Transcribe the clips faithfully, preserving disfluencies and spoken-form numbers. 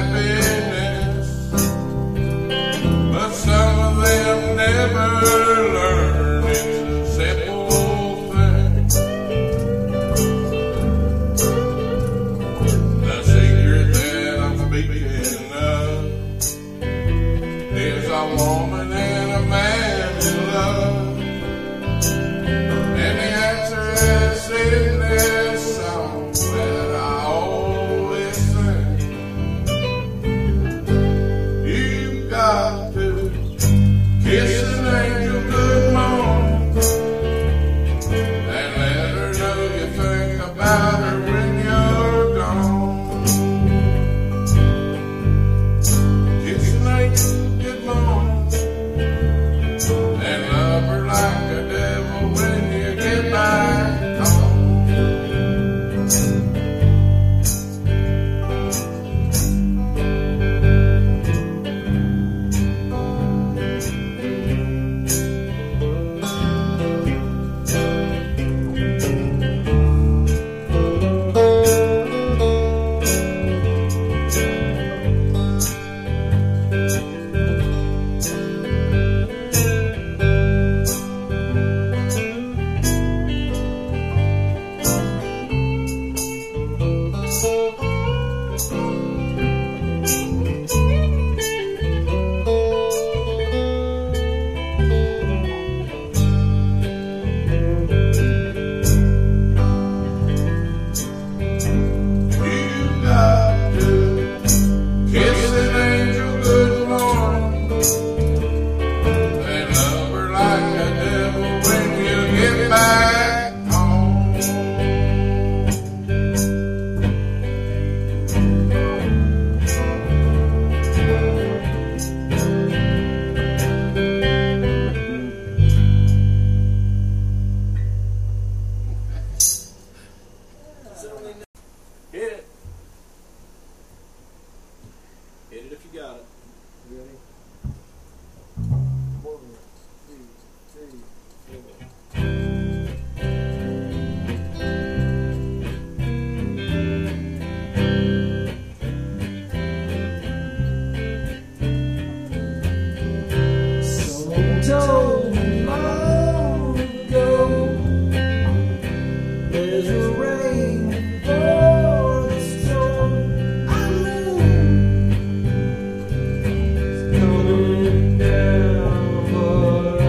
happiness, but some of them never learn. It's a simple fact. The secret that I'm speaking of is a woman and a man in love, and the answer is in this song that I always sing. You've got to kiss an angel good morning and let her know you think about her when you're gone. Kiss an angel good morning and love her like a devil when you get back home. Hit it if you got it. You ready? One, two, three, four. So don't long ago, there's a rain for the storm. Coming down for us.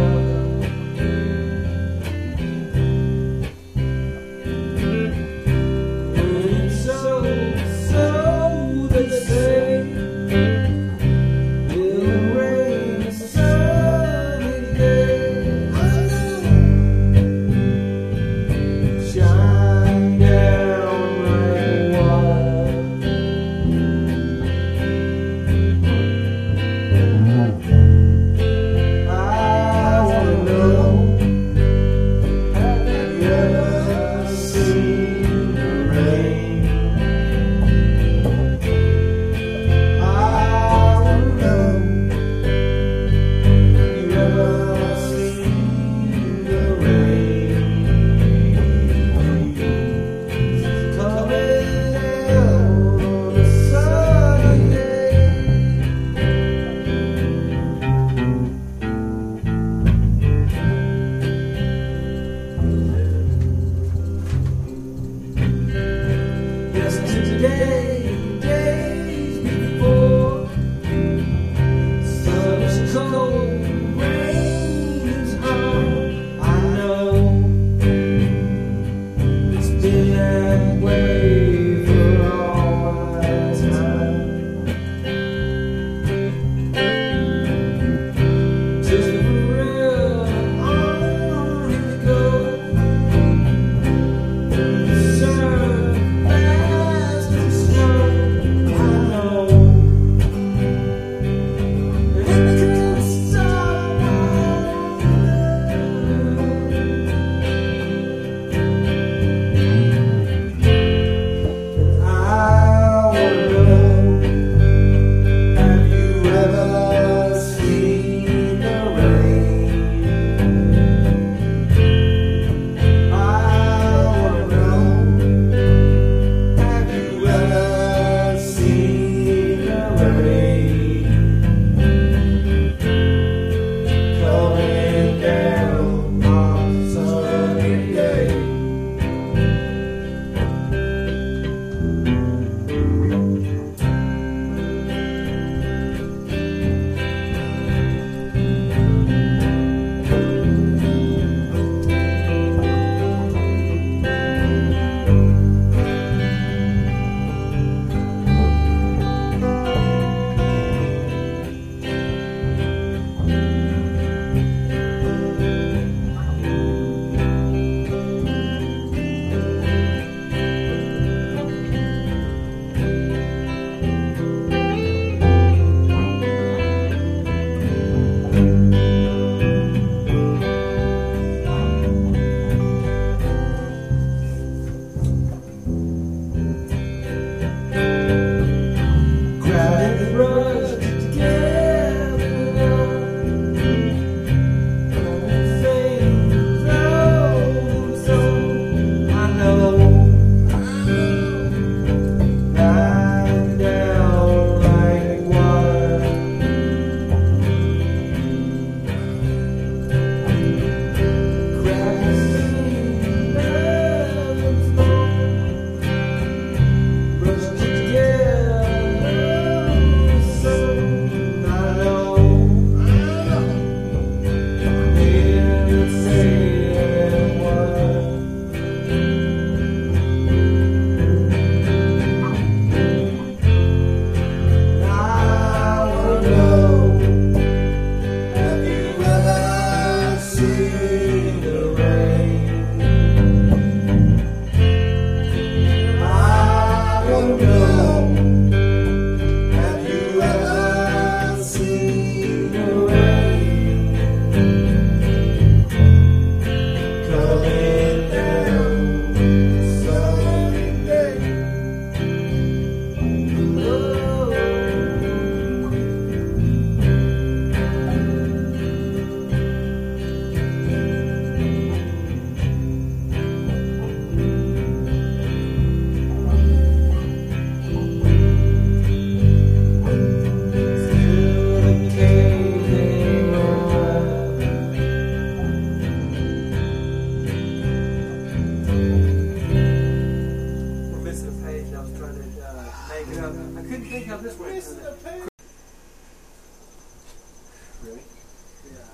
Chris is a pain. Really? Yeah.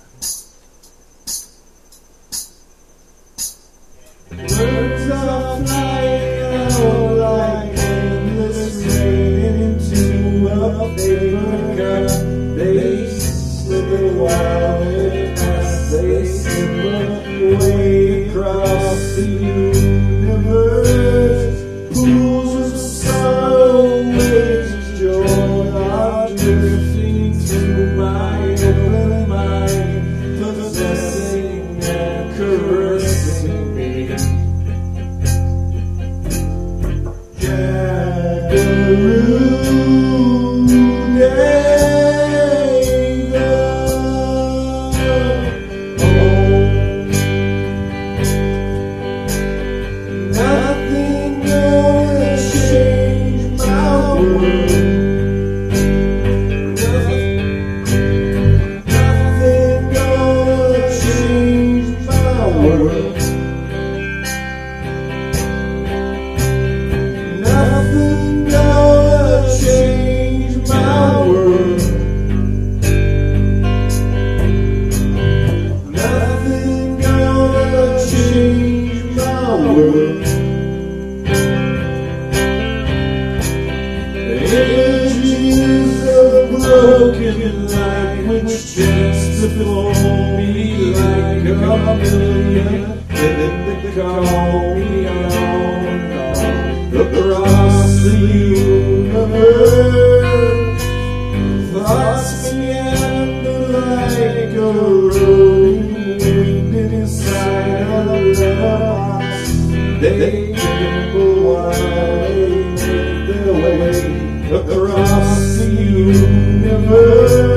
Birds are flying now like endless rain into a paper cup. They slip while they pass. They slip away across the universe. Pools of sorrow, waves of joy are drifting through my open mind, possessing and caressing me. Jackaroo Dago. Oh, nothing gonna change my world. Nothing gonna change my world. Nothing gonna change my world. Images of a broken life which tends to flow me like a million, and they call me on and on across the universe. Thoughts meander like a rolling wind inside of the box. They travel while they make their way across the universe.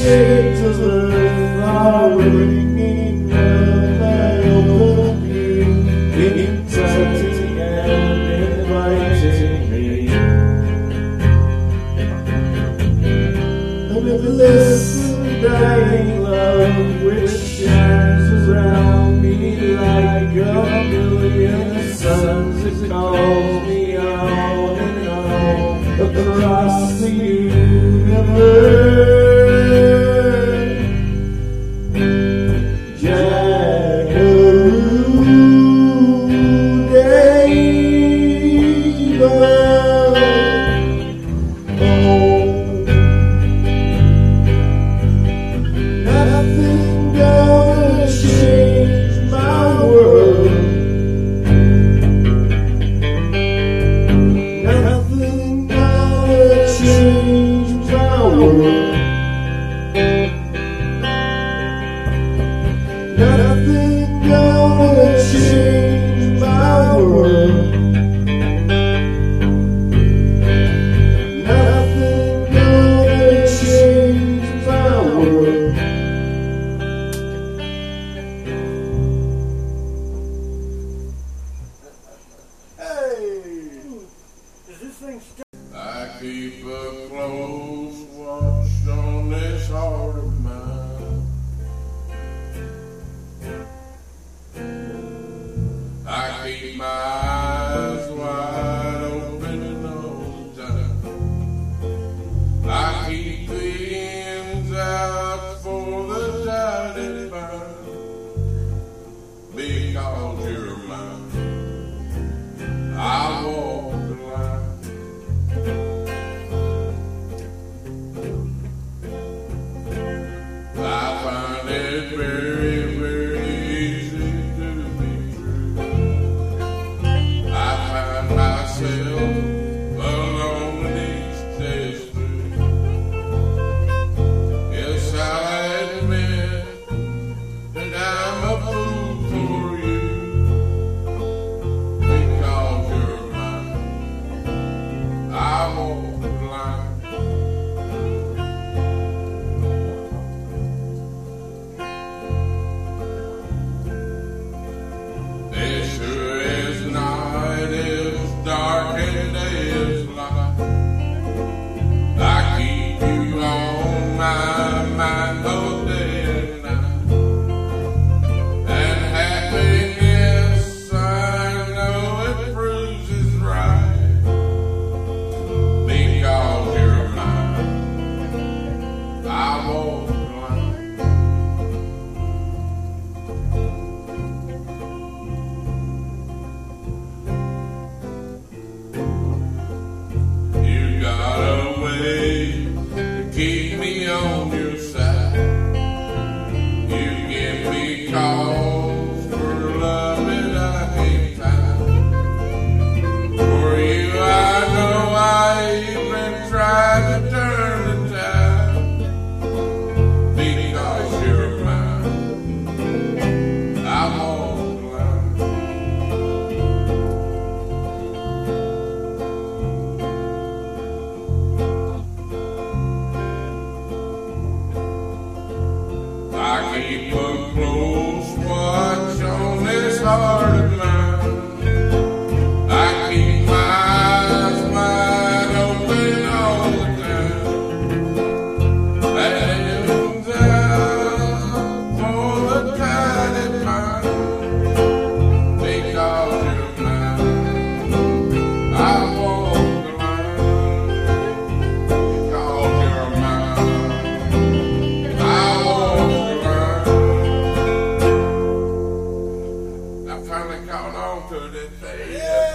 Shades of earth are ringing when I open you, enticing and inviting me. And bliss and dying love which shines around me like a million suns, it calls me on and on across the universe. Nothing gonna change my world. Nothing gonna change my world. Hey! Is this thing still? I keep a close watch on this heart of mine. I keep my eyes wide open all the time. I keep the ends out for the tired mind, because you're mine. I walk the line. I find it very. That I'm a fool for you. on to the Savior.